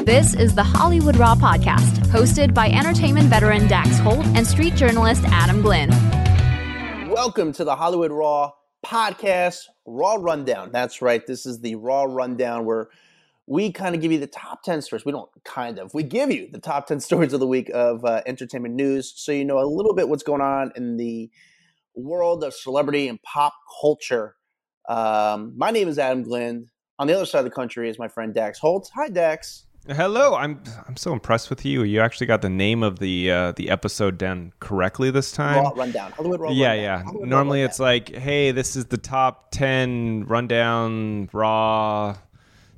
This is the Hollywood Raw Podcast, hosted by entertainment veteran Dax Holt and street journalist Adam Glynn. Welcome to the Hollywood Raw Podcast, Raw Rundown. That's right, this is the Raw Rundown where we kind of give you the top 10 stories. We don't kind of. We give you the top 10 stories of the week of entertainment news, so you know a little bit what's going on in the world of celebrity and pop culture. My name is Adam Glynn. On the other side of the country is my friend Dax Holt. Hi, Dax. Hello, I'm so impressed with you. You actually got the name of the episode down correctly this time. Raw Rundown. Hollywood Raw Rundown. Yeah. Hollywood Normally it's like, hey, this is the top 10 rundown, raw,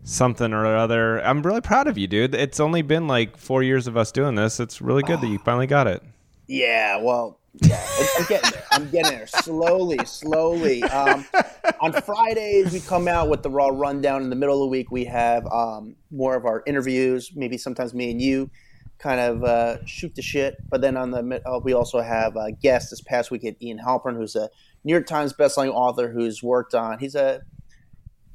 something or other. I'm really proud of you, dude. It's only been like 4 years of us doing this. It's really good that you finally got it. Yeah, well, yeah, I'm getting there. Slowly. On Fridays, we come out with the Raw Rundown. In the middle of the week, we have more of our interviews. Maybe sometimes me and you kind of shoot the shit. But then on the we also have guests. This past week, Ian Halpern, who's a New York Times bestselling author who's worked on – he's a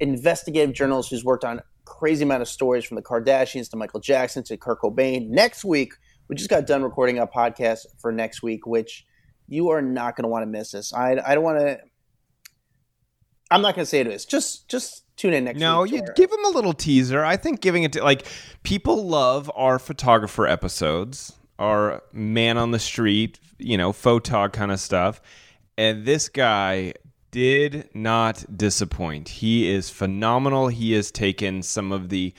investigative journalist who's worked on a crazy amount of stories from the Kardashians to Michael Jackson to Kurt Cobain. Next week, we just got done recording our podcast for next week, which you are not going to want to miss this. I don't want to – I'm not going to say it is. Just tune in next week. No, you give them a little teaser. I think giving it to, like, people love our photographer episodes, our man on the street, you know, photog kind of stuff. And this guy did not disappoint. He is phenomenal. He has taken some of the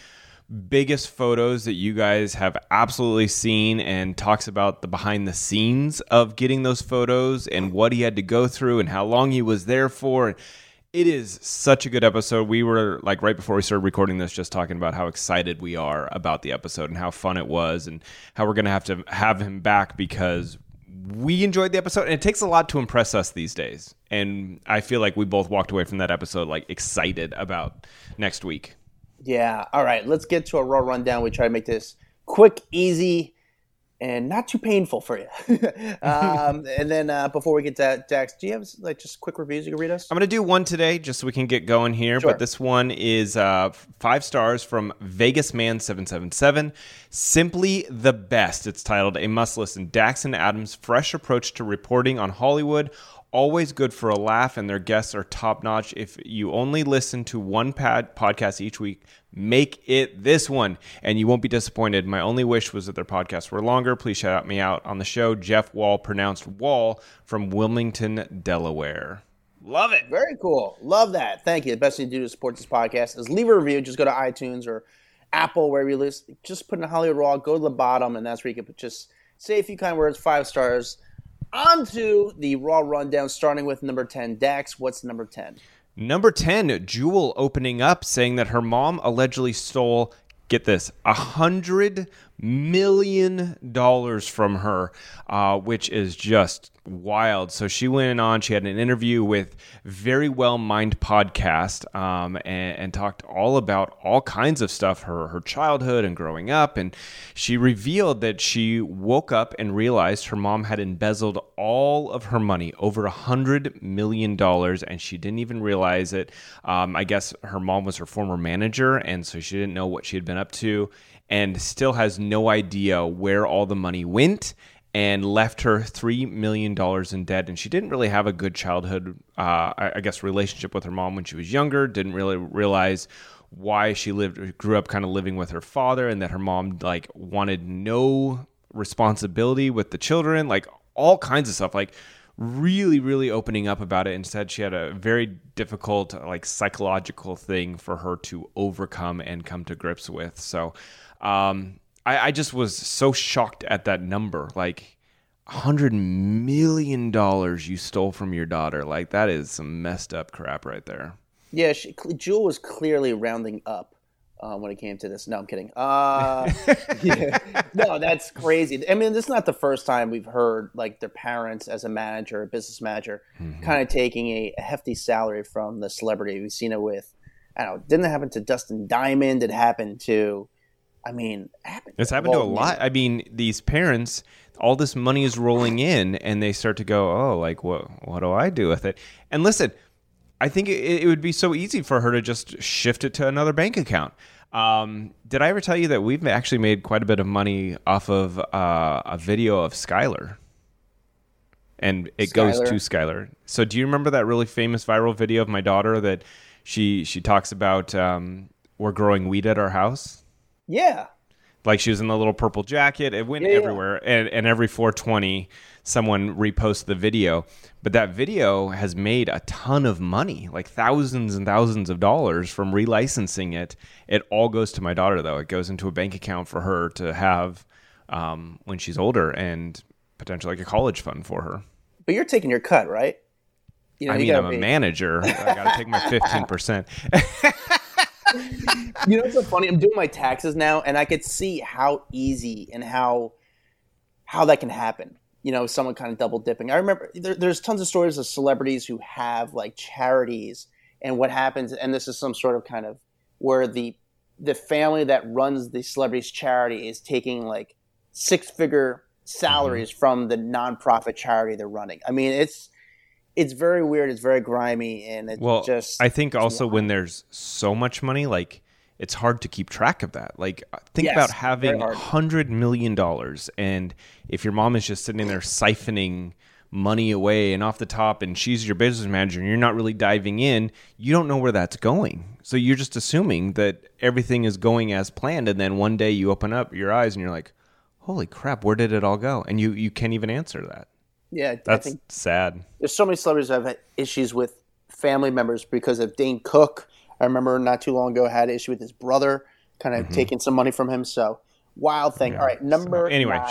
biggest photos that you guys have absolutely seen and talks about the behind the scenes of getting those photos and what he had to go through and how long he was there for. It is such a good episode. We were, like, right before we started recording this, just talking about how excited we are about the episode and how fun it was and how we're going to have him back because we enjoyed the episode. And it takes a lot to impress us these days. And I feel like we both walked away from that episode, like, excited about next week. Yeah. All right. Let's get to a Raw Rundown. We try to make this quick, easy, and not too painful for you. And then before we get to that, Dax, do you have like just quick reviews you can read us? I'm going to do one today just so we can get going here. Sure. But this one is 5 stars from VegasMan777. Simply the best. It's titled, A Must Listen. Dax and Adam's fresh approach to reporting on Hollywood. Always good for a laugh, and their guests are top-notch. If you only listen to one podcast each week, make it this one, and you won't be disappointed. My only wish was that their podcasts were longer. Please shout me out on the show. Jeff Wall, pronounced Wall, from Wilmington, Delaware. Love it. Very cool. Love that. Thank you. The best thing to do to support this podcast is leave a review. Just go to iTunes or Apple, wherever you listen. Just put in Hollywood Raw, go to the bottom, and that's where you can just say a few kind words, 5 stars. On to the Raw Rundown, starting with number 10. Dax, what's number 10? Number 10, Jewel opening up, saying that her mom allegedly stole, get this, $100 million from her, which is just wild. So she went on, she had an interview with Very Well Mind Podcast and talked all about all kinds of stuff, her childhood and growing up. And she revealed that she woke up and realized her mom had embezzled all of her money, over $100 million, and she didn't even realize it. I guess her mom was her former manager, and so she didn't know what she had been up to and still has no idea where all the money went, and left her $3 million in debt. And she didn't really have a good childhood, I guess, relationship with her mom when she was younger. Didn't really realize why she grew up kind of living with her father, and that her mom, like, wanted no responsibility with the children, like all kinds of stuff, like really, really opening up about it. Instead, she had a very difficult, like, psychological thing for her to overcome and come to grips with. So, I just was so shocked at that number. Like, $100 million you stole from your daughter. Like, that is some messed up crap right there. Yeah, Jewel was clearly rounding up when it came to this. No, I'm kidding. Yeah. No, that's crazy. I mean, this is not the first time we've heard like their parents as a manager, a business manager, mm-hmm. kind of taking a hefty salary from the celebrity. We've seen it with, I don't know, didn't it happen to Dustin Diamond? It happened to, I mean, it's happened to a lot. I mean, these parents, all this money is rolling in and they start to go, oh, like, what do I do with it? And listen, I think it would be so easy for her to just shift it to another bank account. Did I ever tell you that we've actually made quite a bit of money off of a video of Skylar? And it goes to Skylar. So do you remember that really famous viral video of my daughter that she talks about we're growing weed at our house? Yeah. Like she was in the little purple jacket. It went everywhere. Yeah. And every 420, someone reposts the video. But that video has made a ton of money, like thousands and thousands of dollars from relicensing it. It all goes to my daughter, though. It goes into a bank account for her to have when she's older and potentially like a college fund for her. But you're taking your cut, right? You know, I mean, I'm a manager. I got to take my 15%. You know, it's so funny. I'm doing my taxes now, and I could see how easy and how that can happen. You know, someone kind of double dipping. I remember there's tons of stories of celebrities who have like charities, and what happens. And this is some sort of kind of where the family that runs the celebrity's charity is taking like 6-figure salaries mm-hmm. from the nonprofit charity they're running. I mean, it's very weird. It's very grimy, and it's just. I think also wild. When there's so much money, like it's hard to keep track of that. Like think about having $100 million, and if your mom is just sitting there siphoning money away and off the top, and she's your business manager, and you're not really diving in, you don't know where that's going. So you're just assuming that everything is going as planned, and then one day you open up your eyes and you're like, "Holy crap, where did it all go?" And you can't even answer that. Yeah, that's sad. There's so many celebrities that have had issues with family members because of Dane Cook. I remember not too long ago had an issue with his brother, kind of mm-hmm. taking some money from him. So wild thing. Yeah. All right, number nine.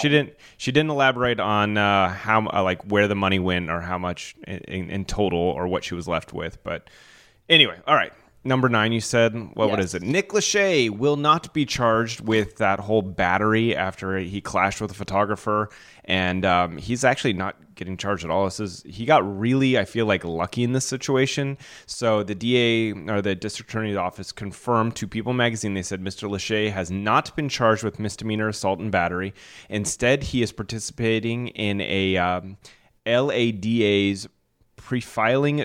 She didn't elaborate on how like where the money went or how much in total or what she was left with. But anyway, all right. Number 9, you said, what is it? Nick Lachey will not be charged with that whole battery after he clashed with a photographer. And he's actually not getting charged at all. He got really, I feel like, lucky in this situation. So the DA or the district attorney's office confirmed to People magazine, they said Mr. Lachey has not been charged with misdemeanor assault and battery. Instead, he is participating in a LADA's pre-filing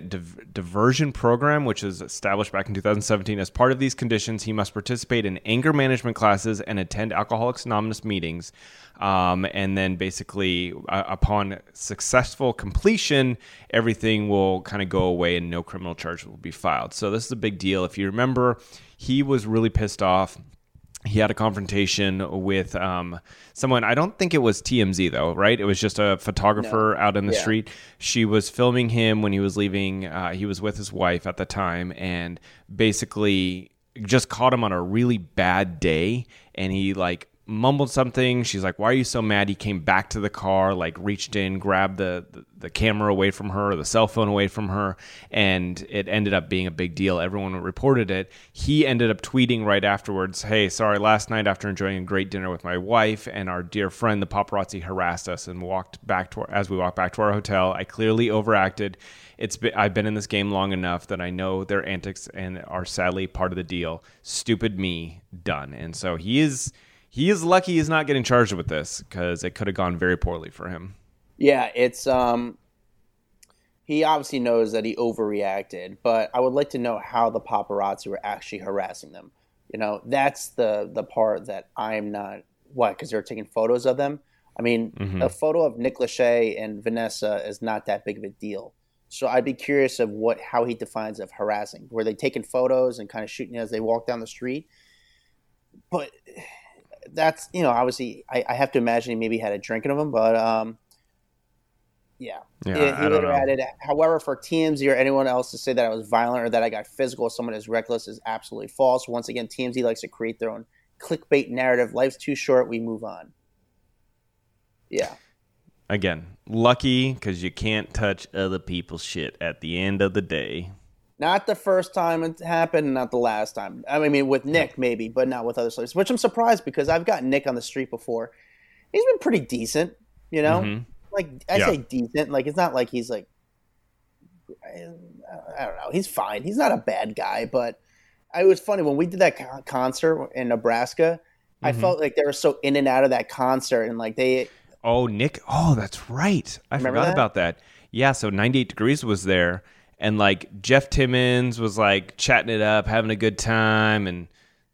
diversion program, which was established back in 2017. As part of these conditions, he must participate in anger management classes and attend Alcoholics Anonymous meetings. And then basically, upon successful completion, everything will kind of go away and no criminal charge will be filed. So this is a big deal. If you remember, he was really pissed off. He had a confrontation with someone. I don't think it was TMZ, though, right? It was just a photographer out in the street. She was filming him when he was leaving. He was with his wife at the time and basically just caught him on a really bad day. And he, like, mumbled something. She's like, why are you so mad? He came back to the car, like, reached in, grabbed the camera away from her, or the cell phone away from her, and it ended up being a big deal. Everyone reported it. He ended up tweeting right afterwards, hey, sorry, last night after enjoying a great dinner with my wife and our dear friend, the paparazzi harassed us and walked back to our hotel. I clearly overacted. I've been in this game long enough that I know their antics and are sadly part of the deal. Stupid me, done. And so He is lucky he's not getting charged with this because it could have gone very poorly for him. Yeah, it's he obviously knows that he overreacted, but I would like to know how the paparazzi were actually harassing them. You know, that's the part that I'm not – what, because they're taking photos of them? I mean, mm-hmm. a photo of Nick Lachey and Vanessa is not that big of a deal. So I'd be curious of how he defines of harassing. Were they taking photos and kind of shooting as they walk down the street? But – that's, you know, obviously, I have to imagine he maybe had a drink in him, but I don't know. However, for TMZ or anyone else to say that I was violent or that I got physical with someone as reckless is absolutely false. Once again, TMZ likes to create their own clickbait narrative. Life's too short. We move on. Yeah. Again, lucky because you can't touch other people's shit at the end of the day. Not the first time it happened, not the last time. I mean, with Nick maybe, but not with other celebrities, which I'm surprised because I've gotten Nick on the street before. He's been pretty decent, you know? Mm-hmm. Like, I say decent. Like, it's not like he's like, I don't know. He's fine. He's not a bad guy, but it was funny. When we did that concert in Nebraska, mm-hmm. I felt like they were so in and out of that concert and like they... Oh, Nick. Oh, that's right. I forgot about that. Yeah, so 98 Degrees was there. And, like, Jeff Timmons was, like, chatting it up, having a good time. And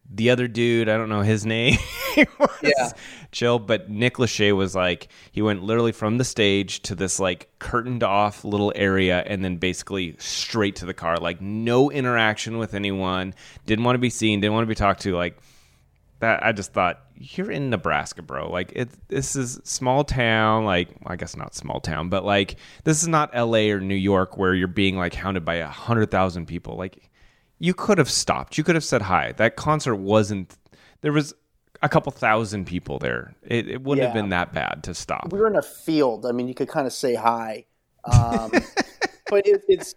the other dude, I don't know his name, was chill. But Nick Lachey was, like, he went literally from the stage to this, like, curtained-off little area and then basically straight to the car. Like, no interaction with anyone. Didn't want to be seen. Didn't want to be talked to. Like, that. I just thought, you're in Nebraska, bro. Like, this is small town. Like, I guess not small town, but like, this is not LA or New York where you're being like hounded by 100,000 people. Like, you could have stopped. You could have said hi. That concert wasn't. There was a couple thousand people there. It wouldn't have been that bad to stop. We were in a field. I mean, you could kind of say hi, but it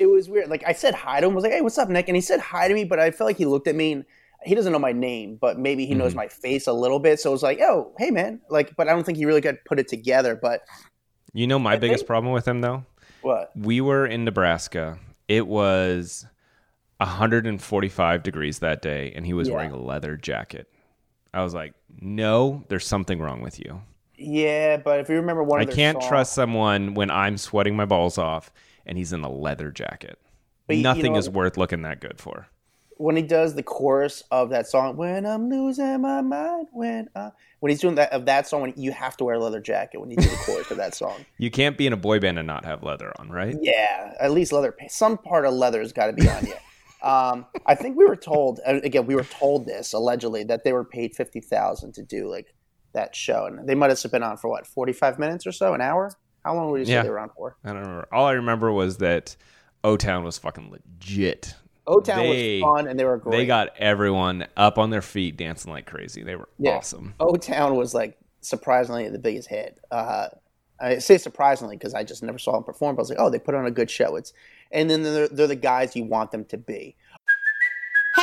was weird. Like, I said hi to him. I was like, hey, what's up, Nick? And he said hi to me, but I felt like he looked at me and. He doesn't know my name, but maybe he knows my face a little bit. So it was like, oh, hey, man. Like, but I don't think he really got put it together. But you know, my biggest problem with him, though? What? We were in Nebraska. It was 145 degrees that day, and he was wearing a leather jacket. I was like, no, there's something wrong with you. Yeah, but if you remember one of their songs. I can't trust someone when I'm sweating my balls off, and he's in a leather jacket. But nothing is worth looking that good for. When he does the chorus of that song, when I'm losing my mind, when he's doing that of that song, when you have to wear a leather jacket when you do the chorus of that song. You can't be in a boy band and not have leather on, right? Yeah, at least leather. Some part of leather has got to be on you. I think we were told this allegedly that they were paid $50,000 to do like that show, and they might have been on for what 45 minutes or so, an hour. How long would you say they were on for? I don't remember. All I remember was that O-Town was fucking legit. O-Town was fun, and they were great. They got everyone up on their feet dancing like crazy. They were awesome. O-Town was, like, surprisingly the biggest hit. I say surprisingly because I just never saw them perform, but I was like, oh, they put on a good show. And then they're the guys you want them to be. Hey,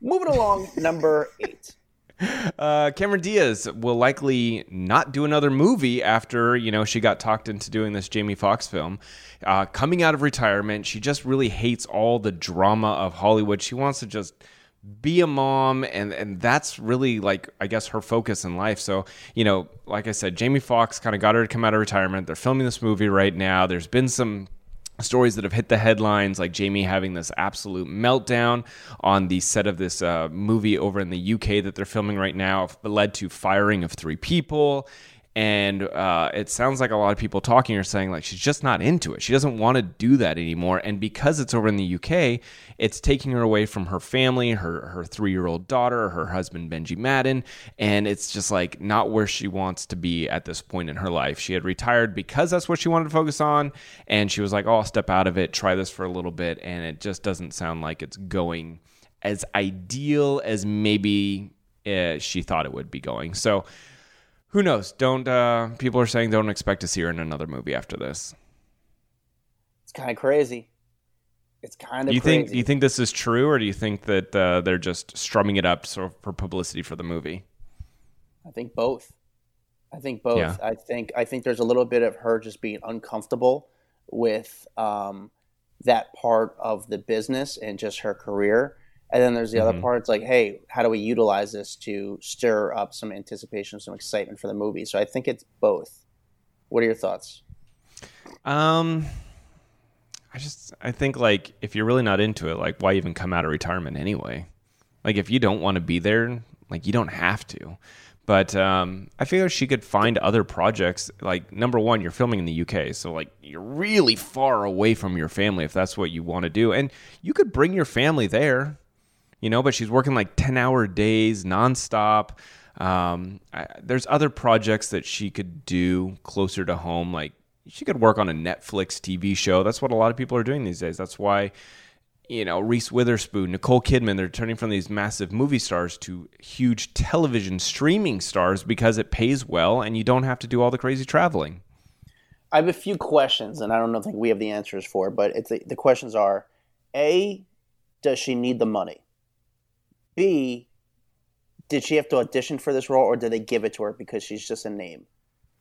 Moving along, number 8. Cameron Diaz will likely not do another movie after, you know, she got talked into doing this Jamie Foxx film. Coming out of retirement, she just really hates all the drama of Hollywood. She wants to just be a mom, and that's really, like, I guess her focus in life. So, you know, like I said, Jamie Foxx kind of got her to come out of retirement. They're filming this movie right now. There's been some stories that have hit the headlines, like Jamie having this absolute meltdown on the set of this movie over in the UK that they're filming right now, led to firing of 3 people. And it sounds like a lot of people talking are saying, like, she's just not into it. She doesn't want to do that anymore. And because it's over in the UK, it's taking her away from her family, her 3-year-old daughter, her husband, Benji Madden. And it's just, like, not where she wants to be at this point in her life. She had retired because that's what she wanted to focus on. And she was like, oh, I'll step out of it, try this for a little bit. And it just doesn't sound like it's going as ideal as maybe she thought it would be going. So... who knows? People are saying don't expect to see her in another movie after this. It's kind of crazy. You think this is true, or do you think that they're just strumming it up sort of for publicity for the movie? I think both. Yeah. I think there's a little bit of her just being uncomfortable with that part of the business and just her career. And then there's the other part. It's like, hey, how do we utilize this to stir up some anticipation, some excitement for the movie? So I think it's both. What are your thoughts? I think, like, if you're really not into it, like, why even come out of retirement anyway? Like, if you don't want to be there, like, you don't have to. But I figured she could find other projects. Like, number one, you're filming in the UK, so like you're really far away from your family if that's what you want to do. And you could bring your family there, you know, but she's working like 10-hour days nonstop. There's other projects that she could do closer to home. Like, she could work on a Netflix TV show. That's what a lot of people are doing these days. That's why, you know, Reese Witherspoon, Nicole Kidman, they're turning from these massive movie stars to huge television streaming stars because it pays well and you don't have to do all the crazy traveling. I have a few questions, and I don't think we have the answers for it, but it's the questions are, A, does she need the money? B, did she have to audition for this role, or did they give it to her because she's just a name?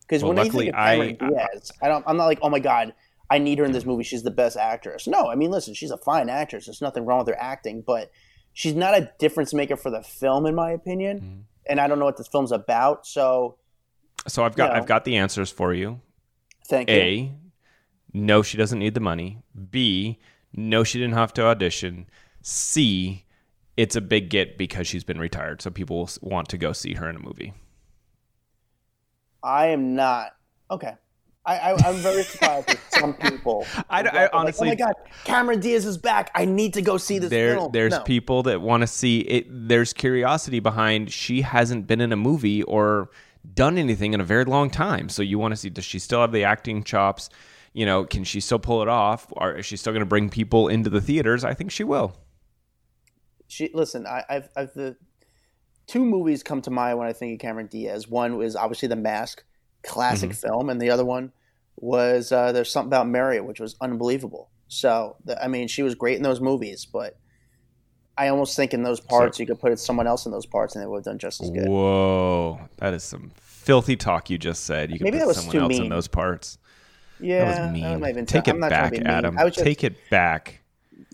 Because well, when you think of Cameron Diaz, I'm not like, oh my God, I need her in this movie. She's the best actress. No, I mean, listen, she's a fine actress. There's nothing wrong with her acting, but she's not a difference maker for the film, in my opinion. Mm-hmm. And I don't know what this film's about. So I've got the answers for you. Thank you. A, no, she doesn't need the money. B, no, she didn't have to audition. C, it's a big get because she's been retired, so people want to go see her in a movie. I am not. Okay. I'm very surprised with some people. I honestly... Like, oh my God, Cameron Diaz is back. I need to go see this film. There's people that want to see it. There's curiosity behind she hasn't been in a movie or done anything in a very long time. So you want to see, does she still have the acting chops? You know, can she still pull it off? Or is she still going to bring people into the theaters? I think she will. The two movies come to mind when I think of Cameron Diaz. One was obviously The Mask, classic mm-hmm. film, and the other one was There's Something About Mary, which was unbelievable. So, she was great in those movies, but I almost think in those parts, you could put someone else in those parts and they would have done just as good. Whoa, that is some filthy talk you just said. You could put someone else in those parts. Yeah, that was mean. Take it back, Adam. Take it back.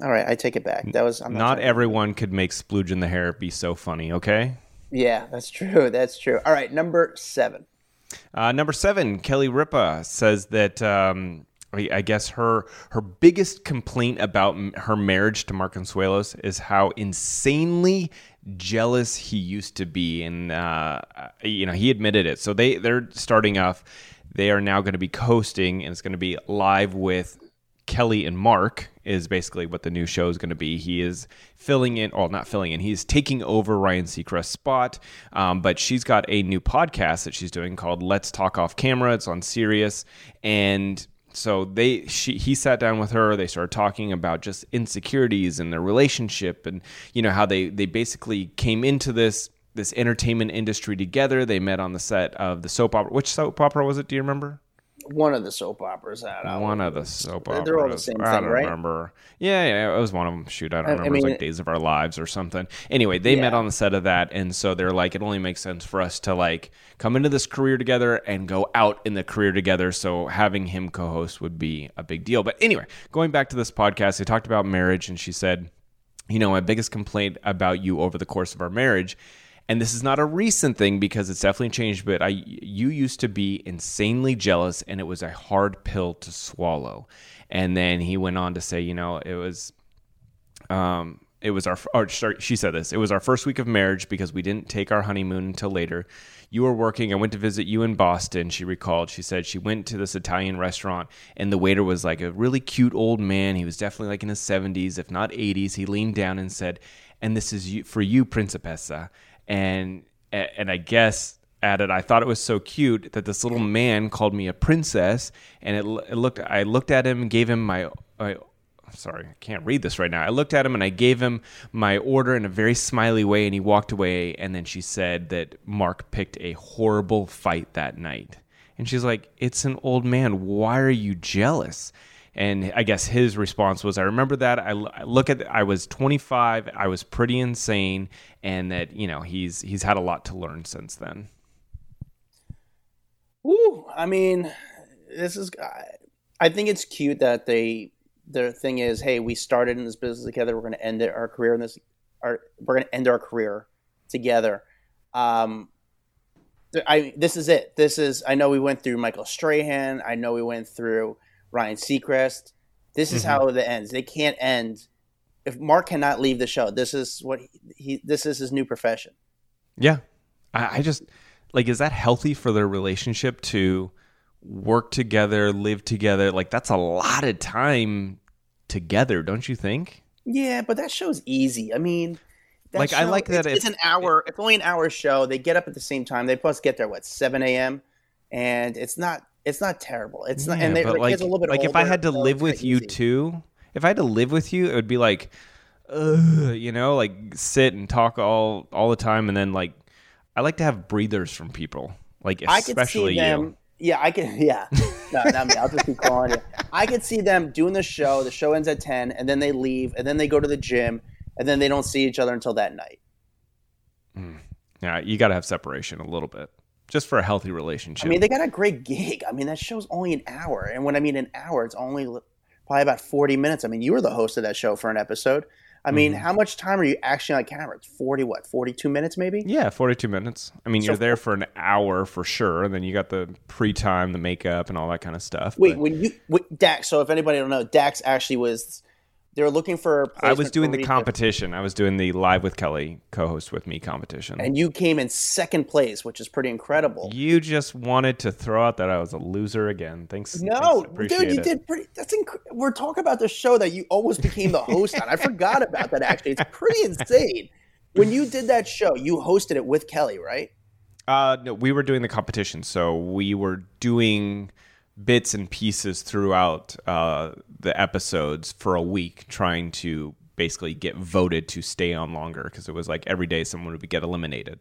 All right, I take it back. Not everyone could make splooge in the hair be so funny, okay? Yeah, that's true. That's true. All right, number 7. Kelly Ripa says that I guess her biggest complaint about her marriage to Mark Consuelos is how insanely jealous he used to be, and he admitted it. So they're starting off. They are now going to be co-hosting, and it's going to be Live with Kelly and Mark is basically what the new show is going to be. He is he's taking over Ryan Seacrest's spot, but she's got a new podcast that she's doing called Let's Talk Off Camera. It's on Sirius, and so he sat down with her. They started talking about just insecurities in their relationship, and you know how they basically came into this entertainment industry together. They met on the set of the soap opera. Which soap opera was it? Do you remember? One of the soap operas. They're all the same thing, right? I don't remember. Yeah, it was one of them. Shoot, I don't remember. It was like Days of Our Lives or something. Anyway, they met on the set of that, and so they're like, it only makes sense for us to like come into this career together and go out in the career together, so having him co-host would be a big deal. But anyway, going back to this podcast, they talked about marriage, and she said, you know, my biggest complaint about you over the course of our marriage, and this is not a recent thing because it's definitely changed, but you used to be insanely jealous, and it was a hard pill to swallow. And then he went on to say, you know, she said this, it was our first week of marriage because we didn't take our honeymoon until later. You were working. I went to visit you in Boston. She recalled, she said she went to this Italian restaurant and the waiter was like a really cute old man. He was definitely like in his 70s, if not 80s. He leaned down and said, and this is for you, Principessa. And I guess added, I thought it was so cute that this little man called me a princess, and I looked at him and gave him I looked at him and I gave him my order in a very smiley way, and he walked away. And then she said that Mark picked a horrible fight that night. And she's like, it's an old man. Why are you jealous? And I guess his response was, I remember that. I was 25. I was pretty insane. And that, you know, he's had a lot to learn since then. Woo. I mean, I think it's cute that their thing is, hey, we started in this business together. We're going to end our career together. This is it. I know we went through Michael Strahan. I know we went through Ryan Seacrest. This is mm-hmm. how it ends. They can't end. If Mark cannot leave the show, this is what this is his new profession. Yeah. I just Like, is that healthy for their relationship to work together, live together? Like, that's a lot of time together, don't you think? Yeah, but that show's easy. I mean, that like show, I like that it's an hour. It's only an hour show. They get up at the same time. They both get there 7 a.m. and it's not terrible. It's not, and they like a little bit. Like older, if I had to live with you too, if I had to live with you, it would be like, you know, like sit and talk all the time, and then like I like to have breathers from people, like especially you. Yeah, I can. Yeah, no, not me. I'll just keep calling you. I could see them doing the show. The show ends at 10, and then they leave, and then they go to the gym, and then they don't see each other until that night. Yeah, you got to have separation a little bit, just for a healthy relationship. I mean, they got a great gig. I mean, that show's only an hour, and when I mean an hour, it's only probably about 40 minutes. I mean, you were the host of that show for an episode. I mean, how much time are you actually on camera? It's 42 minutes maybe? Yeah, 42 minutes. I mean, so you're there for an hour for sure, and then you got the pre-time, the makeup, and all that kind of stuff. Wait, Dax, so if anybody don't know, Dax actually was, they were looking for a placement. I was doing the competition. I was doing the Live with Kelly, co-host with me competition. And you came in second place, which is pretty incredible. You just wanted to throw out that I was a loser again. Thanks. No, thanks, dude, you did pretty. That's we're talking about the show that you almost became the host on. I forgot about that, actually. It's pretty insane. When you did that show, you hosted it with Kelly, right? No, we were doing the competition. So we were doing bits and pieces throughout the episodes for a week, trying to basically get voted to stay on longer, because it was like every day someone would get eliminated.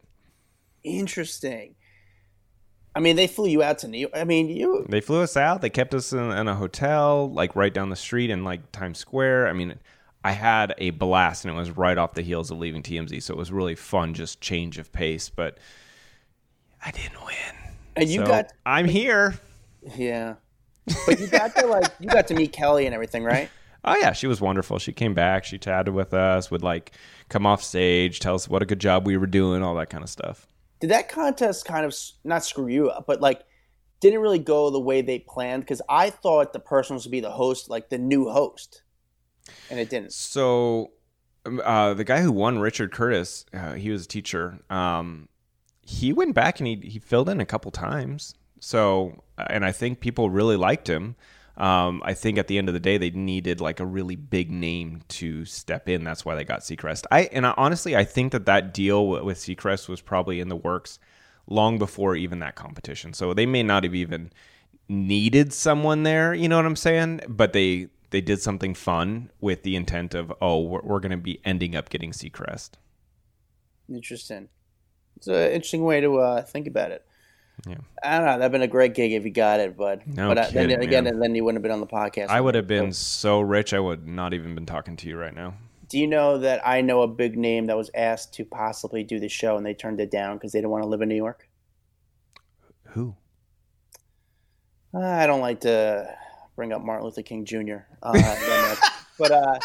Interesting. I mean, they flew you out to New York. I mean, you. They flew us out. They kept us in a hotel, like right down the street in like Times Square. I mean, I had a blast, and it was right off the heels of leaving TMZ, so it was really fun, just change of pace. But I didn't win, and you so got. I'm here. Yeah, but you got to meet Kelly and everything, right? Oh yeah, she was wonderful. She came back, she chatted with us, would come off stage, tell us what a good job we were doing, all that kind of stuff. Did that contest kind of not screw you up, but didn't really go the way they planned? Because I thought the person was to be the host, the new host, and it didn't. So the guy who won, Richard Curtis, he was a teacher. He went back and he filled in a couple times. So, and I think people really liked him. I think at the end of the day, they needed a really big name to step in. That's why they got Seacrest. Honestly, I think that deal with Seacrest was probably in the works long before even that competition. So they may not have even needed someone there. You know what I'm saying? But they did something fun with the intent of, we're going to be ending up getting Seacrest. Interesting. It's an interesting way to think about it. Yeah. I don't know. That'd been a great gig if you got it, but then you wouldn't have been on the podcast. I would have been so rich, I would not even been talking to you right now. Do you know that I know a big name that was asked to possibly do the show, and they turned it down because they didn't want to live in New York? Who? I don't like to bring up Martin Luther King Jr. But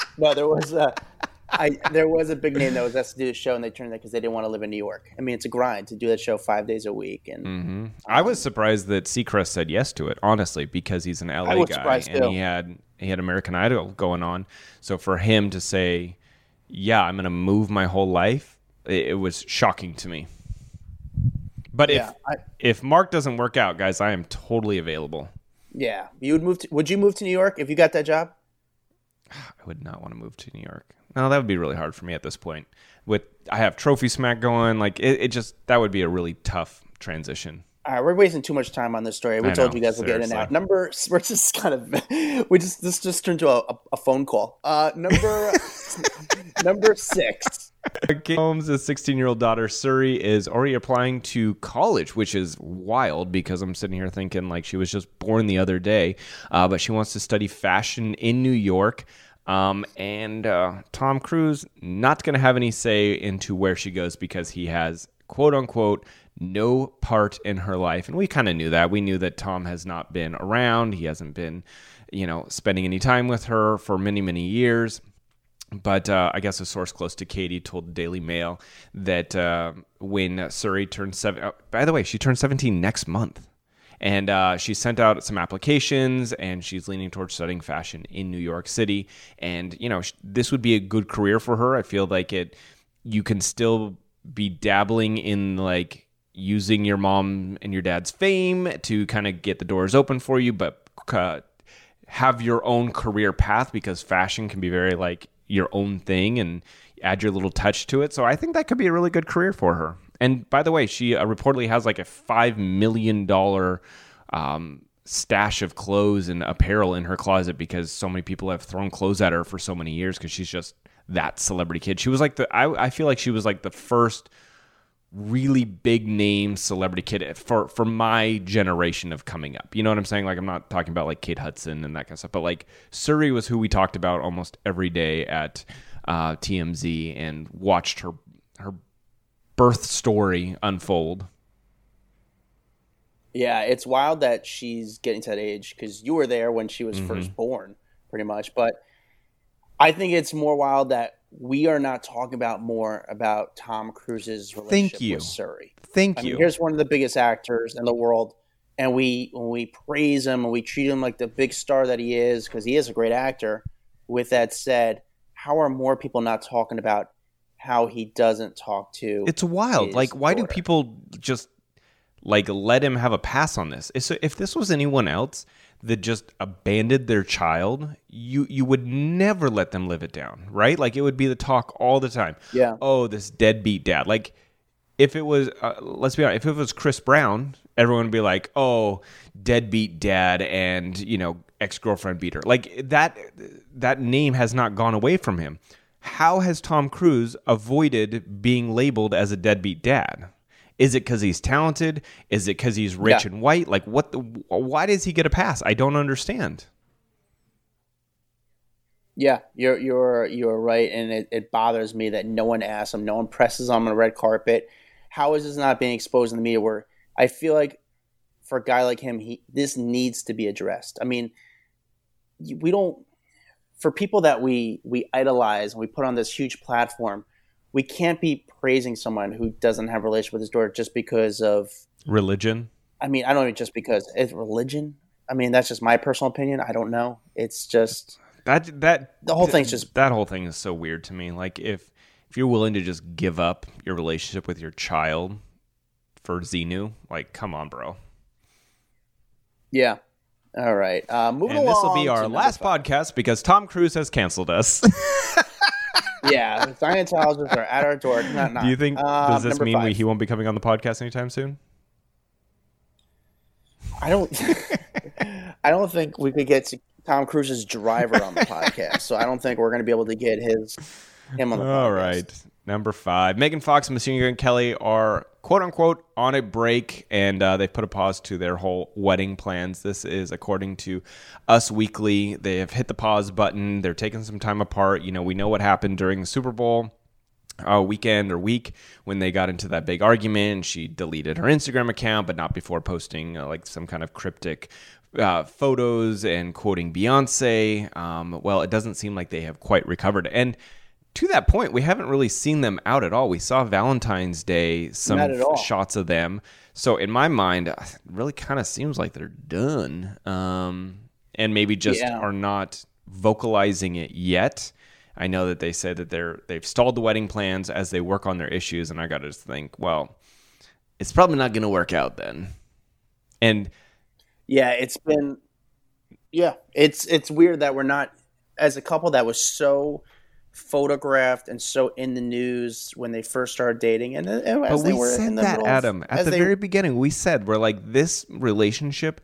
there was a big name that was asked to do the show, and they turned that because they didn't want to live in New York. I mean, it's a grind to do that show 5 days a week. And I was surprised that Seacrest said yes to it, honestly, because he's an LA guy, and he had American Idol going on. So for him to say, "Yeah, I'm going to move my whole life," it was shocking to me. But if Mark doesn't work out, guys, I am totally available. Yeah, you would move. Would you move to New York if you got that job? I would not want to move to New York. No, that would be really hard for me at this point. I have Trophy Smack going. That would be a really tough transition. All right, we're wasting too much time on this story. We told you guys we'll get in and out. We're just kind of, this turned into a phone call. Number six. Kate Holmes' 16-year-old daughter, Suri, is already applying to college, which is wild because I'm sitting here thinking she was just born the other day. But she wants to study fashion in New York. And Tom Cruise not going to have any say into where she goes because he has, quote unquote, no part in her life. And we kind of knew that. We knew that Tom has not been around. He hasn't been, spending any time with her for many, many years. But I guess a source close to Katie told the Daily Mail that when Suri turned 7, by the way, she turned 17 next month. And she sent out some applications, and she's leaning towards studying fashion in New York City. And, this would be a good career for her. I feel you can still be dabbling in using your mom and your dad's fame to kind of get the doors open for you, but have your own career path, because fashion can be very like your own thing and add your little touch to it. So I think that could be a really good career for her. And by the way, she reportedly has like a $5 million stash of clothes and apparel in her closet, because so many people have thrown clothes at her for so many years because she's just that celebrity kid. She was like the, I feel like she was like the first really big name celebrity kid for my generation of coming up. You know what I'm saying? Like, I'm not talking about like Kate Hudson and that kind of stuff, but like Suri was who we talked about almost every day at TMZ and watched her birth story unfold. Yeah, it's wild that she's getting to that age, because you were there when she was first born, pretty much. But I think it's more wild that we are not talking about more about Tom Cruise's relationship with Suri. I mean, here's one of the biggest actors in the world, and when we praise him and we treat him like the big star that he is, because he is a great actor. With that said, how are more people not talking about how he doesn't talk to? It's wild. Like, why do people just like let him have a pass on this? So if this was anyone else that just abandoned their child, you would never let them live it down, right? Like, it would be the talk all the time. Yeah. Oh, this deadbeat dad. Like, if it was, let's be honest, if it was Chris Brown, everyone would be like, oh, deadbeat dad and, you know, ex-girlfriend beater. Like, that name has not gone away from him. How has Tom Cruise avoided being labeled as a deadbeat dad? Is it because he's talented? Is it because he's rich and white? Like, why does he get a pass? I don't understand. Yeah, you're right, and it bothers me that no one asks him, no one presses him on the red carpet. How is this not being exposed in the media? Where I feel like for a guy like him, this needs to be addressed. I mean, we don't, for people that we idolize and we put on this huge platform, we can't be praising someone who doesn't have a relationship with his daughter just because of religion. I mean, I don't even just because it's religion. I mean, that's just my personal opinion. I don't know. It's just that the whole thing's just that whole thing is so weird to me. Like, if you're willing to just give up your relationship with your child for Xenu, like, come on, bro. Yeah. All right. Moving along. And this will be our last podcast because Tom Cruise has canceled us. Yeah, the Scientologists are at our door. Do you think, does this mean he won't be coming on the podcast anytime soon? I don't think we could get Tom Cruise's driver on the podcast, so I don't think we're going to be able to get him on the podcast. All right, number 5. Megan Fox and Machine Gun Kelly are, quote-unquote, on a break, and they've put a pause to their whole wedding plans. This is according to Us Weekly. They have hit the pause button. They're taking some time apart. You know, we know what happened during the Super Bowl weekend or week when they got into that big argument. She deleted her Instagram account, but not before posting like some kind of cryptic photos and quoting Beyonce. Well, it doesn't seem like they have quite recovered. And to that point, we haven't really seen them out at all. We saw Valentine's Day, some shots of them. So in my mind, it really kind of seems like they're done, and maybe just are not vocalizing it yet. I know that they said that they've stalled the wedding plans as they work on their issues, and I got to just think, well, it's probably not going to work out then. And it's weird that we're not, as a couple that was so photographed and so in the news when they first started dating, and as but we were said in the that middle, Adam, at the very beginning, we said we're like, this relationship,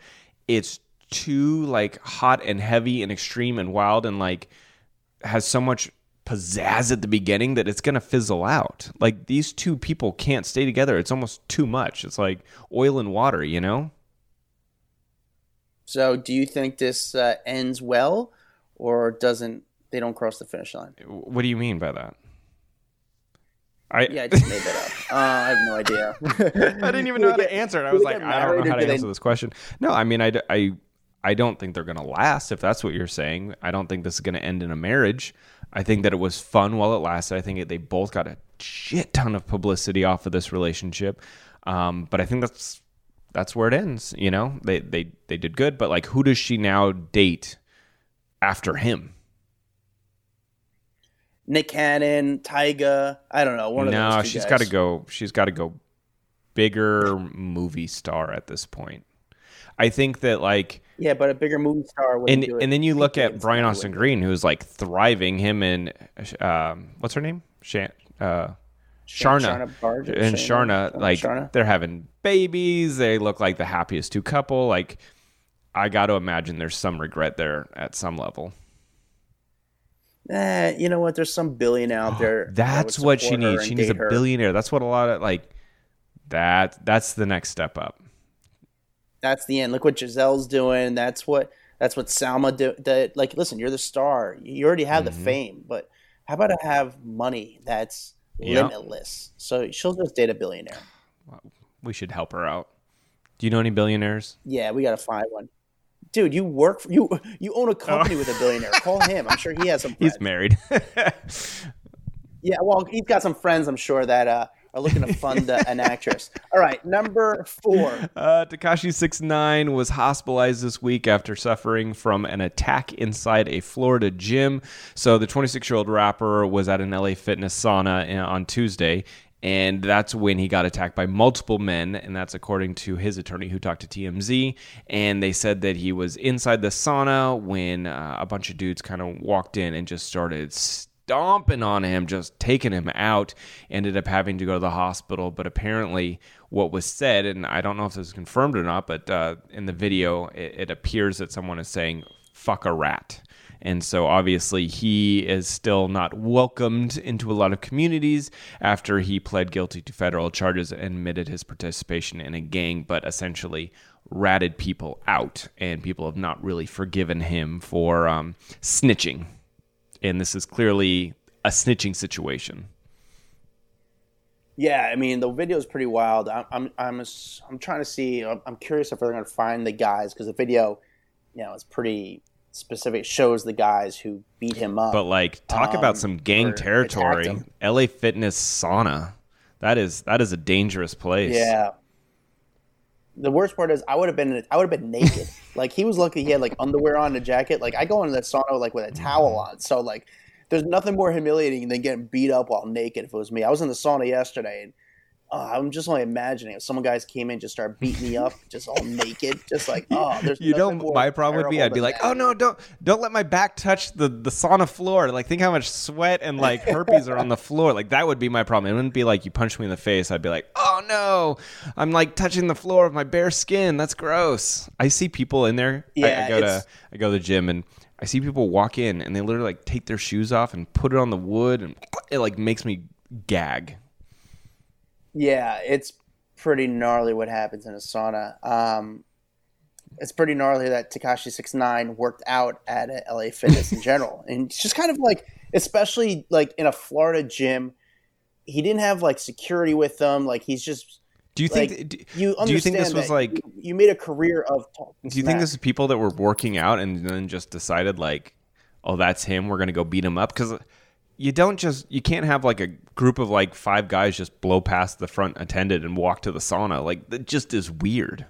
it's too like hot and heavy and extreme and wild and like has so much pizzazz at the beginning that it's gonna fizzle out. Like, these two people can't stay together. It's almost too much. It's like oil and water, you know. So do you think this ends well, or doesn't? They don't cross the finish line. What do you mean by that? I just made that up. I have no idea. I didn't even know how to answer it. I was like, I don't know how to answer this question. No, I mean, I don't think they're going to last, if that's what you're saying. I don't think this is going to end in a marriage. I think that it was fun while it lasted. I think they both got a shit ton of publicity off of this relationship. But I think that's where it ends. You know, they did good, but like, who does she now date after him? Nick Cannon, Tyga, I don't know. One of those two guys. She's got to go bigger movie star at this point. I think that, like... Yeah, but a bigger movie star would do it. And then you look at Brian Austin Green, who's, like, thriving. Him and... what's her name? Sharna. And Sharna, like, Sharna. They're having babies. They look like the happiest two couple. Like, I got to imagine there's some regret there at some level. You know what? There's some billionaire out there. That's what she needs. She needs a billionaire. That's what a lot of, like... That's the next step up. That's the end. Look what Giselle's doing. That's what Salma did. Like, listen, you're the star. You already have the fame, but how about I have money that's limitless? So she'll just date a billionaire. We should help her out. Do you know any billionaires? Yeah, we gotta find one. Dude, you work for, you own a company with a billionaire. Call him. I'm sure he has some friends. He's married. Yeah, well, he's got some friends, I'm sure, that are looking to fund an actress. All right, number 4. Tekashi 6ix9ine was hospitalized this week after suffering from an attack inside a Florida gym. So the 26-year-old rapper was at an LA Fitness sauna on Tuesday, and that's when he got attacked by multiple men, and that's according to his attorney who talked to TMZ. And they said that he was inside the sauna when a bunch of dudes kind of walked in and just started stomping on him, just taking him out. Ended up having to go to the hospital, but apparently what was said, and I don't know if this is confirmed or not, but in the video it appears that someone is saying "fuck a rat," and so obviously he is still not welcomed into a lot of communities after he pled guilty to federal charges and admitted his participation in a gang, but essentially ratted people out, and people have not really forgiven him for snitching. And this is clearly a snitching situation. Yeah, I mean, the video is pretty wild. I'm trying to see. I'm curious if they're going to find the guys, because the video, is pretty specific. It shows the guys who beat him up. But like, talk about some gang territory. LA Fitness sauna. That is a dangerous place. Yeah. The worst part is I would have been naked. Like, he was lucky he had like underwear on and a jacket. Like, I go into that sauna like with a towel on. So like, there's nothing more humiliating than getting beat up while naked. If it was me, I was in the sauna yesterday, and I'm just only imagining if some guys came in and just started beating me up, just all naked, just like there's you know more my problem would be I'd be like, oh no, don't let my back touch the sauna floor. Like, think how much sweat and like herpes are on the floor. Like, that would be my problem. It wouldn't be like you punched me in the face. I'd be like, oh no, I'm like touching the floor with my bare skin. That's gross. I see people in there. Yeah, I go to the gym and I see people walk in and they literally like take their shoes off and put it on the wood, and it like makes me gag. Yeah, it's pretty gnarly what happens in a sauna. It's pretty gnarly that Tekashi 6ix9ine worked out at LA Fitness in general. And it's just kind of like, especially like in a Florida gym, he didn't have like security with him. Like, he's just... You made a career of... Do you think this is people that were working out and then just decided like, oh, that's him, we're going to go beat him up? Because... You can't have like a group of like 5 guys just blow past the front attendant and walk to the sauna. Like, that just is weird.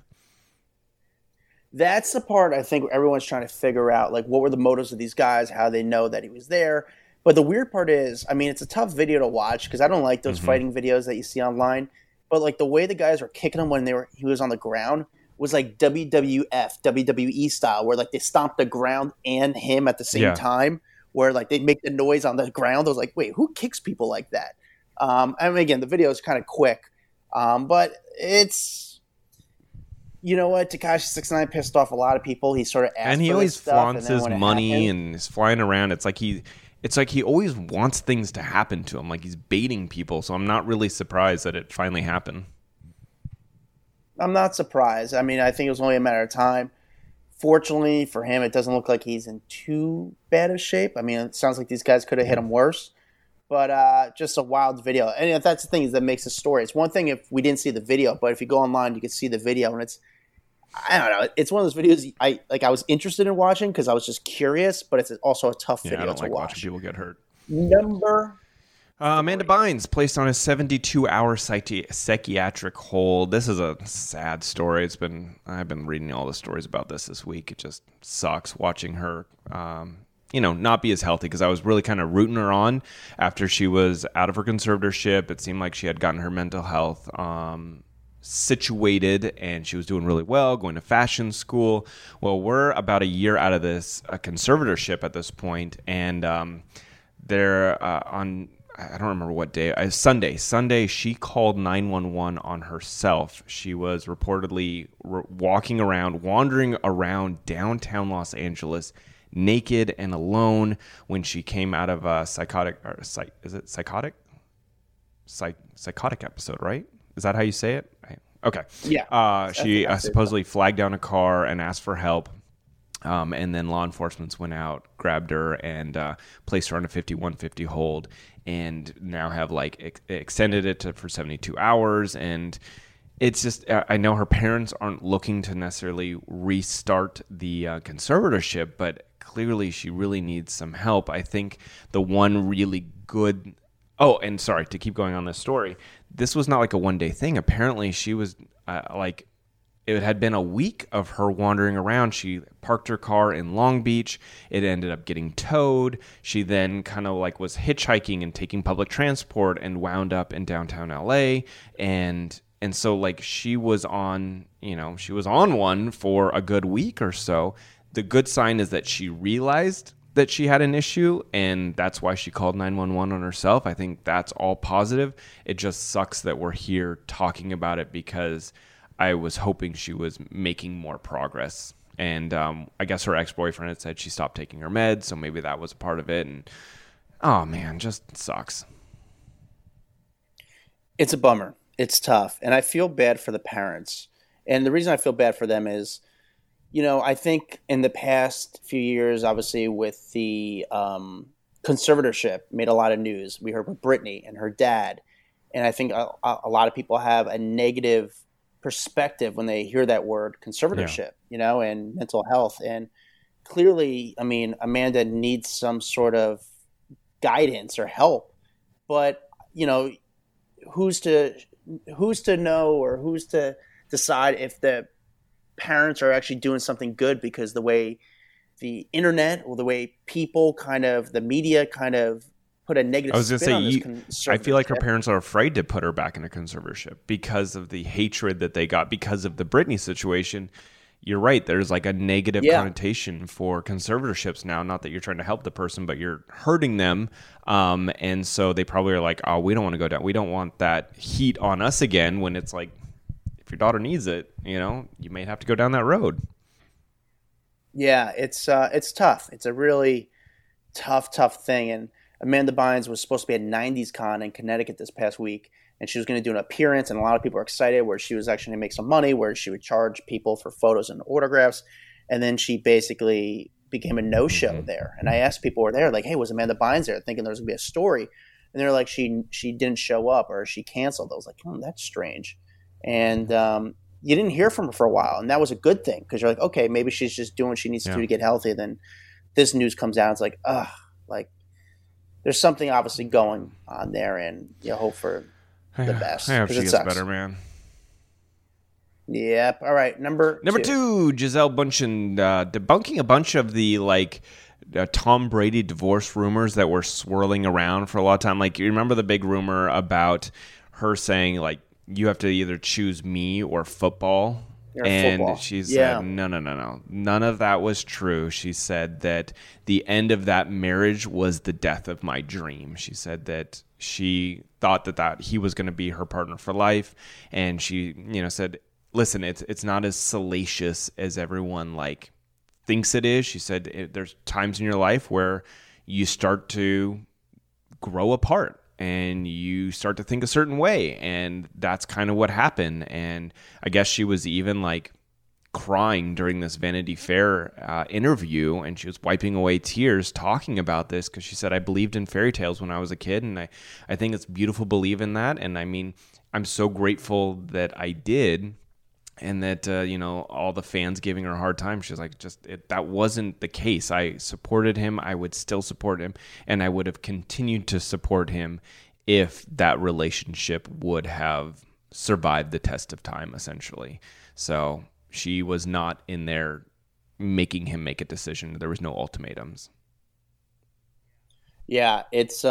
That's the part I think everyone's trying to figure out. Like, what were the motives of these guys? How they know that he was there? But the weird part is, I mean, it's a tough video to watch because I don't like those fighting videos that you see online. But like, the way the guys were kicking him when he was on the ground was like WWF, WWE style, where like they stomped the ground and him at the same time. Where like they make the noise on the ground. I was like, wait, who kicks people like that? I mean, again, the video is kind of quick, but it's, you know what, Tekashi 6ix9ine pissed off a lot of people. He sort of asked, and he always flaunts his money and is flying around. It's like he always wants things to happen to him. Like, he's baiting people. So I'm not really surprised that it finally happened. I'm not surprised. I mean, I think it was only a matter of time. Fortunately for him, it doesn't look like he's in too bad of shape. I mean, it sounds like these guys could have hit him worse, but just a wild video. And that's the thing is that makes the story. It's one thing if we didn't see the video, but if you go online, you can see the video, and it's, I don't know, it's one of those videos I was interested in watching because I was just curious, but it's also a tough video to watch. I don't like watching people get hurt. Number... Amanda Bynes placed on a 72-hour psychiatric hold. This is a sad story. I've been reading all the stories about this week. It just sucks watching her, not be as healthy, because I was really kind of rooting her on after she was out of her conservatorship. It seemed like she had gotten her mental health situated, and she was doing really well, going to fashion school. Well, we're about a year out of this conservatorship at this point, and they're on, I don't remember what day, Sunday, she called 911 on herself. She was reportedly wandering around downtown Los Angeles, naked and alone, when she came out of a psychotic episode, right? Is that how you say it? Okay. Yeah. She supposedly flagged down a car and asked for help. And then law enforcement went out, grabbed her, and placed her on a 5150 hold, and now have extended it for 72 hours. And it's just, I know her parents aren't looking to necessarily restart the conservatorship, but clearly she really needs some help. I think the one really good... Oh, and sorry, to keep going on this story, this was not like a one-day thing. Apparently, she was it had been a week of her wandering around. She parked her car in Long Beach. It ended up getting towed. She then kind of was hitchhiking and taking public transport and wound up in downtown LA. And so she was on, she was on one for a good week or so. The good sign is that she realized that she had an issue, and that's why she called 911 on herself. I think that's all positive. It just sucks that we're here talking about it, because I was hoping she was making more progress. And I guess her ex-boyfriend had said she stopped taking her meds, so maybe that was a part of it. And oh man, just sucks. It's a bummer. It's tough. And I feel bad for the parents. And the reason I feel bad for them is, I think in the past few years, obviously with the conservatorship, made a lot of news. We heard with Britney and her dad. And I think a lot of people have a negative perspective when they hear that word conservatorship, and mental health. And clearly, I mean, Amanda needs some sort of guidance or help. But, who's to know, or who's to decide if the parents are actually doing something good? Because the way the internet, or the way people the media put a negative spin on this conservatorship. I feel like her parents are afraid to put her back in a conservatorship because of the hatred that they got because of the Britney situation. You're right. There's a negative connotation for conservatorships now. Not that you're trying to help the person, but you're hurting them. And so they probably are oh, we don't want to go down. We don't want that heat on us again, when it's if your daughter needs it, you may have to go down that road. Yeah, it's tough. It's a really tough thing. And Amanda Bynes was supposed to be at 90s Con in Connecticut this past week, and she was going to do an appearance, and a lot of people were excited, where she was actually going to make some money, where she would charge people for photos and autographs. And then she basically became a no-show there. And I asked people who were there, hey, was Amanda Bynes there? Thinking there was going to be a story. And they're like, she didn't show up, or she canceled. I was like, that's strange. And you didn't hear from her for a while, and that was a good thing, because you're like, okay, maybe she's just doing what she needs to do to get healthy. And then this news comes out, it's there's something obviously going on there, and you hope for the best. I hope she gets better, man. Yep. All right, number two, Gisele Bundchen debunking a bunch of the Tom Brady divorce rumors that were swirling around for a lot of time. You remember the big rumor about her saying you have to either choose me or football. She said, no. None of that was true. She said that the end of that marriage was the death of my dream. She said that she thought that he was going to be her partner for life. And she, said, listen, it's not as salacious as everyone thinks it is. She said there's times in your life where you start to grow apart, and you start to think a certain way, and that's kind of what happened. And I guess she was even crying during this Vanity Fair interview, and she was wiping away tears talking about this, because she said, I believed in fairy tales when I was a kid, and I think it's beautiful to believe in that, and I mean, I'm so grateful that I did, and that all the fans giving her a hard time, she's that wasn't the case. I supported him, I would still support him, and I would have continued to support him if that relationship would have survived the test of time, essentially. So she was not in there making him make a decision. There was no ultimatums. Yeah, it's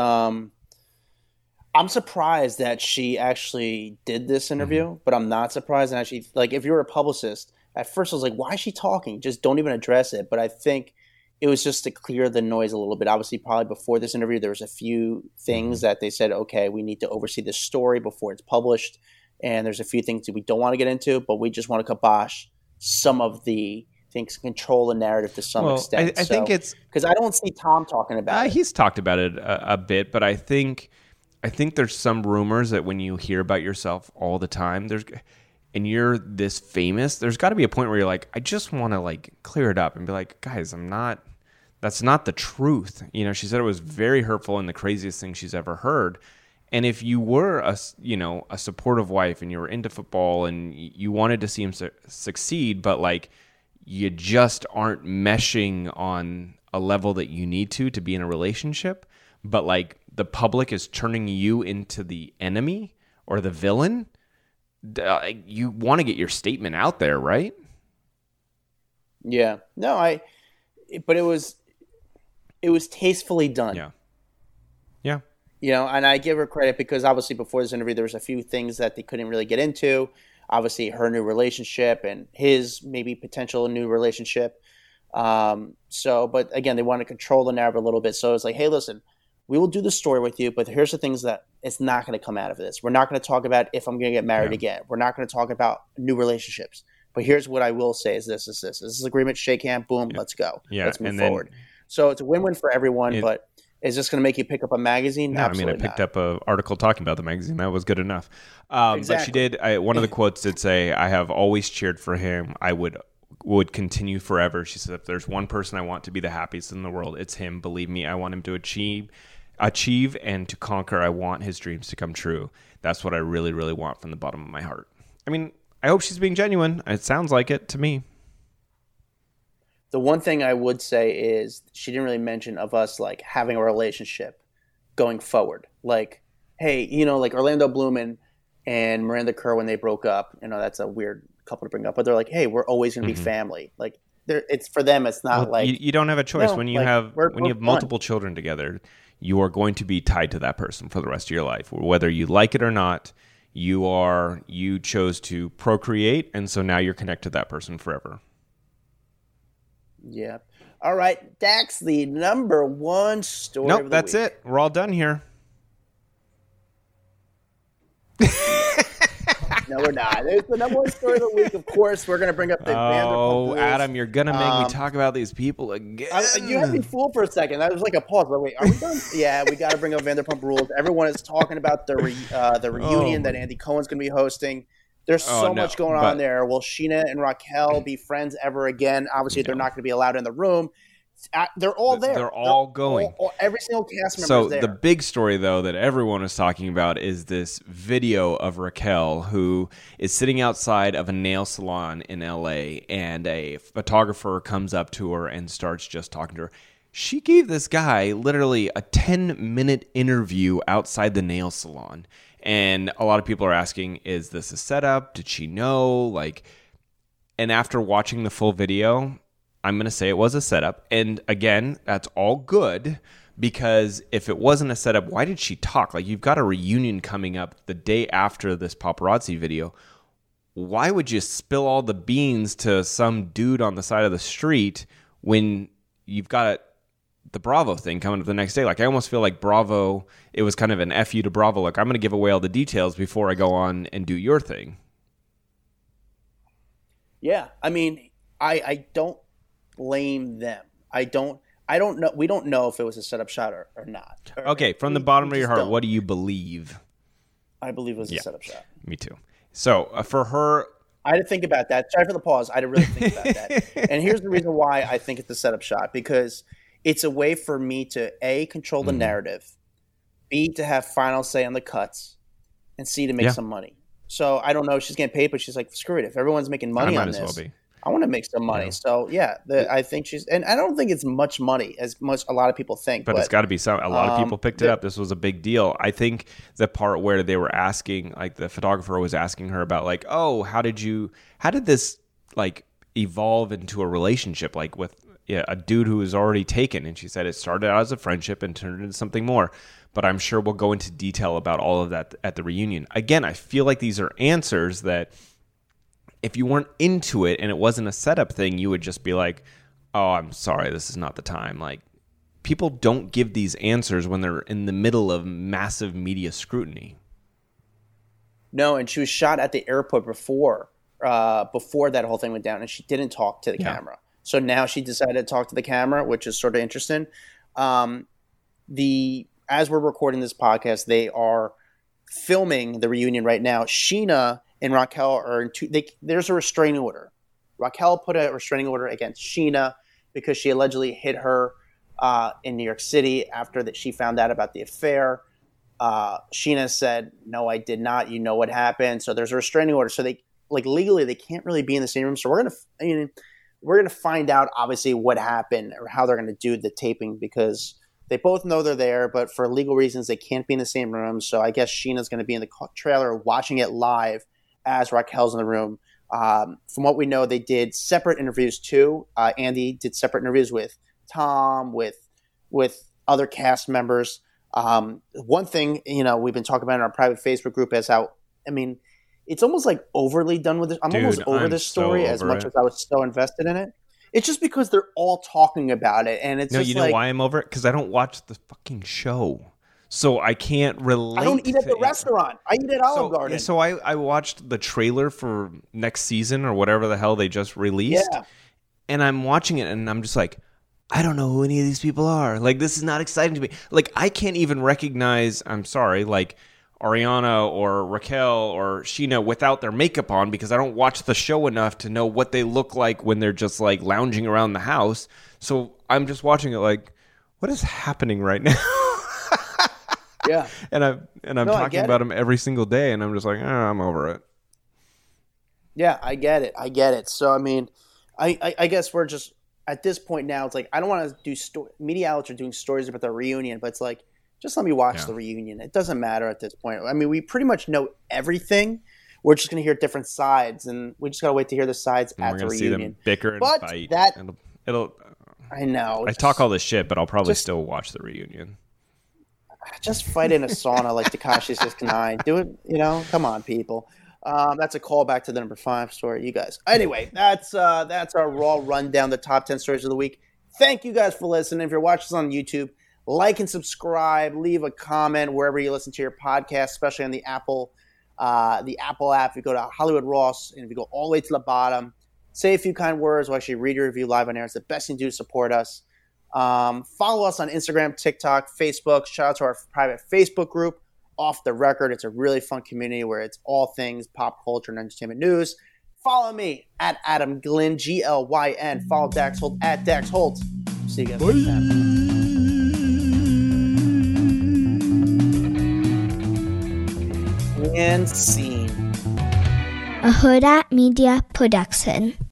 I'm surprised that she actually did this interview, mm-hmm. but I'm not surprised. And actually, like, if you're a publicist, at first I was like, why is she talking? Just don't even address it. But I think it was just to clear the noise a little bit. Obviously, probably before this interview, there was a few things mm-hmm. that they said, okay, we need to oversee this story before it's published. And there's a few things that we don't want to get into, but we just want to kibosh some of the things, control the narrative to some extent. I think it's – because I don't see Tom talking about it. He's talked about it a bit, but I think there's some rumors that when you hear about yourself all the time, and you're this famous, there's got to be a point where you're like, I just want to like clear it up and be like, guys, that's not the truth. You know, she said it was very hurtful and the craziest thing she's ever heard. And if you were a supportive wife and you were into football and you wanted to see him succeed, but like you just aren't meshing on a level that you need to be in a relationship, but like the public is turning you into the enemy or the villain, you want to get your statement out there, right? Yeah. No, but it was tastefully done. Yeah. Yeah. You know, and I give her credit because obviously before this interview, there was a few things that they couldn't really get into. Obviously her new relationship and his maybe potential new relationship. But again, they want to control the narrative a little bit. So it's like, hey, listen, we will do the story with you, but here's the things that it's not going to come out of this. We're not going to talk about if I'm going to get married again. We're not going to talk about new relationships. But here's what I will say is this. This is agreement, shake hand, boom, let's go. Yeah. Let's move forward. So it's a win-win for everyone, but is this going to make you pick up a magazine? No, absolutely not. I picked up an article talking about the magazine. That was good enough. Exactly. But she did. One of the quotes did say, I have always cheered for him. I would continue forever. She said, if there's one person I want to be the happiest in the world, it's him. Believe me, I want him to achieve and to conquer. I want his dreams to come true. That's what I really, really want from the bottom of my heart. I mean, I hope she's being genuine. It sounds like it to me. The one thing I would say is she didn't really mention of us like having a relationship going forward. Like, hey, you know, like Orlando Bloom and Miranda Kerr when they broke up, you know, that's a weird couple to bring up, but they're like, hey, we're always going to be family. Like, it's for them. It's not you don't have a choice when you have multiple children together. You are going to be tied to that person for the rest of your life, whether you like it or not. You chose to procreate, and so now you're connected to that person forever. Yeah. All right, Dax, the number one story. Nope, that's it. We're all done here. No, we're not. It's the number one story of the week. Of course, we're going to bring up the Vanderpump Rules. Adam, you're going to make me talk about these people again. You had me fooled for a second. That was like a pause. Like, wait, are we done? Yeah, we got to bring up Vanderpump Rules. Everyone is talking about the reunion that Andy Cohen's going to be hosting. There's much going on there. Will Sheena and Raquel be friends ever again? Obviously, they're not going to be allowed in the room. They're all there. They're all going. Every single cast member is there. So the big story, though, that everyone is talking about is this video of Raquel, who is sitting outside of a nail salon in L.A., and a photographer comes up to her and starts just talking to her. She gave this guy literally a 10-minute interview outside the nail salon. And a lot of people are asking, is this a setup? Did she know? Like, and after watching the full video, I'm going to say it was a setup. And again, that's all good, because if it wasn't a setup, why did she talk? Like, you've got a reunion coming up the day after this paparazzi video. Why would you spill all the beans to some dude on the side of the street when you've got the Bravo thing coming up the next day? Like, I almost feel like Bravo, it was kind of an F you to Bravo. Like, I'm going to give away all the details before I go on and do your thing. Yeah. I mean, I don't blame them. I don't know. We don't know if it was a setup shot or not. Okay. From the bottom of your heart, what do you believe? I believe it was a setup shot. Me too. So for her, I had to think about that. Sorry for the pause. I had to really think about that. And here's the reason why I think it's a setup shot, because it's a way for me to, A, control the narrative, B, to have final say on the cuts, and C, to make some money. So I don't know if she's getting paid, but she's like, screw it. If everyone's making money on this, I want to make some money. Yeah. So, yeah, I think she's – and I don't think it's much money as much a lot of people think. But it's got to be some – a lot of people picked it up. This was a big deal. I think the part where they were asking – like the photographer was asking her about like, oh, how did this like evolve into a relationship like with – a dude who was already taken, and she said it started out as a friendship and turned into something more. but I'm sure we'll go into detail about all of that at the reunion. Again, I feel like these are answers that if you weren't into it and it wasn't a setup thing, you would just be like, oh, I'm sorry, this is not the time. Like, people don't give these answers when they're in the middle of massive media scrutiny. No, and she was shot at the airport before that whole thing went down, and she didn't talk to the camera. So now she decided to talk to the camera, which is sort of interesting. As we're recording this podcast, they are filming the reunion right now. Sheena and Raquel are in there's a restraining order. Raquel put a restraining order against Sheena because she allegedly hit her in New York City after that she found out about the affair. Sheena said, no, I did not. You know what happened. So there's a restraining order. So they, like, legally, they can't really be in the same room. So we're gonna find out, obviously, what happened or how they're gonna do the taping, because they both know they're there, but for legal reasons, they can't be in the same room. So I guess Sheena's gonna be in the trailer watching it live as Raquel's in the room. From what we know, they did separate interviews too. Andy did separate interviews with Tom, with other cast members. One thing, we've been talking about in our private Facebook group is how, it's almost like overly done with this. I'm almost over this story as much as I was so invested in it. It's just because they're all talking about it, and it's know why I'm over it? Because I don't watch the fucking show, so I can't relate. I don't eat at the restaurant. I eat at Olive Garden. So I watched the trailer for next season or whatever the hell they just released, and I'm watching it, and I'm just like, I don't know who any of these people are. Like, this is not exciting to me. Like, I can't even recognize. I'm sorry, like, Ariana or Raquel or Sheena without their makeup on, because I don't watch the show enough to know what they look like when they're just like lounging around the house. So I'm just watching it like, what is happening right now? Yeah. And I'm talking about them every single day, and I'm just like, oh, I'm over it. Yeah, I get it. So, I guess we're just at this point now, it's like, I don't want to do media outlets are doing stories about the reunion, but it's like, just let me watch the reunion. It doesn't matter at this point. We pretty much know everything. We're just going to hear different sides, and we just got to wait to hear the sides and at the reunion. We're going to see them bicker and fight. I know. I talk all this shit, but I'll probably still watch the reunion. Just fight in a sauna like Tekashi 6ix9ine. Do it, Come on, people. That's a callback to the number 5 story, you guys. Anyway, that's our Raw Rundown, the top 10 stories of the week. Thank you guys for listening. If you're watching this on YouTube, like and subscribe, leave a comment wherever you listen to your podcast, especially on the Apple app. If you go to Hollywood Raw, and if you go all the way to the bottom, say a few kind words. We'll actually read your review live on air. It's the best thing to do to support us. Follow us on Instagram, TikTok, Facebook. Shout out to our private Facebook group, Off the Record. It's a really fun community where it's all things pop culture and entertainment news. Follow me at Adam Glynn, Glyn. Follow Dax Holt at Dax Holt. See you guys next time. And scene. A Huda Media Production.